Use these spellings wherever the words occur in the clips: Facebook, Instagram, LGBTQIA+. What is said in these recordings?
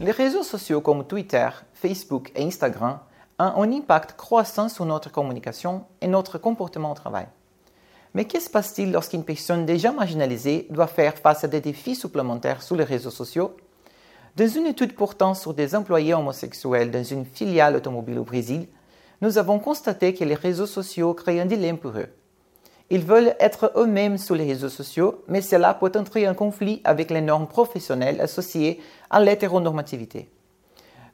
Les réseaux sociaux comme Twitter, Facebook et Instagram ont un impact croissant sur notre communication et notre comportement au travail. Mais que se passe-t-il lorsqu'une personne déjà marginalisée doit faire face à des défis supplémentaires sur les réseaux sociaux? Dans une étude portant sur des employés homosexuels dans une filiale automobile au Brésil, nous avons constaté que les réseaux sociaux créent un dilemme pour eux. Ils veulent être eux-mêmes sur les réseaux sociaux, mais cela peut entrer en conflit avec les normes professionnelles associées à l'hétéronormativité.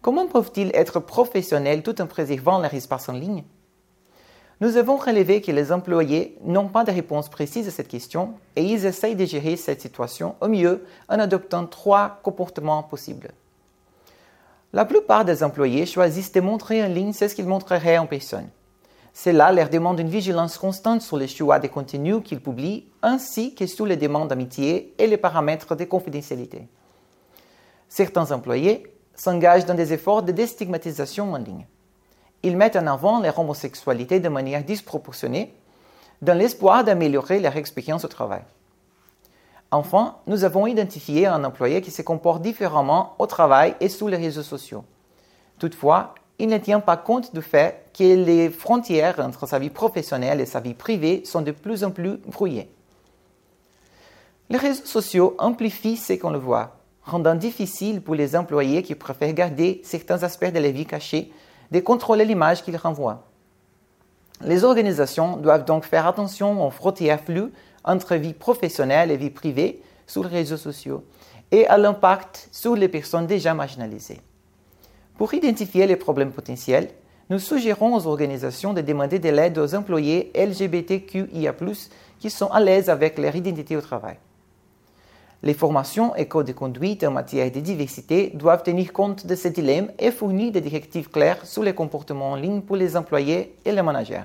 Comment peuvent-ils être professionnels tout en préservant leur espace en ligne? Nous avons relevé que les employés n'ont pas de réponse précise à cette question et ils essayent de gérer cette situation au mieux en adoptant 3 comportements possibles. La plupart des employés choisissent de montrer en ligne ce qu'ils montreraient en personne. Cela leur demande une vigilance constante sur les choix des contenus qu'ils publient, ainsi que sur les demandes d'amitié et les paramètres de confidentialité. Certains employés s'engagent dans des efforts de déstigmatisation en ligne. Ils mettent en avant leur homosexualité de manière disproportionnée, dans l'espoir d'améliorer leur expérience au travail. Enfin, nous avons identifié un employé qui se comporte différemment au travail et sur les réseaux sociaux. Toutefois, il ne tient pas compte du fait que les frontières entre sa vie professionnelle et sa vie privée sont de plus en plus brouillées. Les réseaux sociaux amplifient ce qu'on le voit, rendant difficile pour les employés qui préfèrent garder certains aspects de la vie cachée de contrôler l'image qu'ils renvoient. Les organisations doivent donc faire attention aux frontières floues entre vie professionnelle et vie privée sur les réseaux sociaux et à l'impact sur les personnes déjà marginalisées. Pour identifier les problèmes potentiels, nous suggérons aux organisations de demander de l'aide aux employés LGBTQIA+, qui sont à l'aise avec leur identité au travail. Les formations et codes de conduite en matière de diversité doivent tenir compte de ces dilemmes et fournir des directives claires sur les comportements en ligne pour les employés et les managers.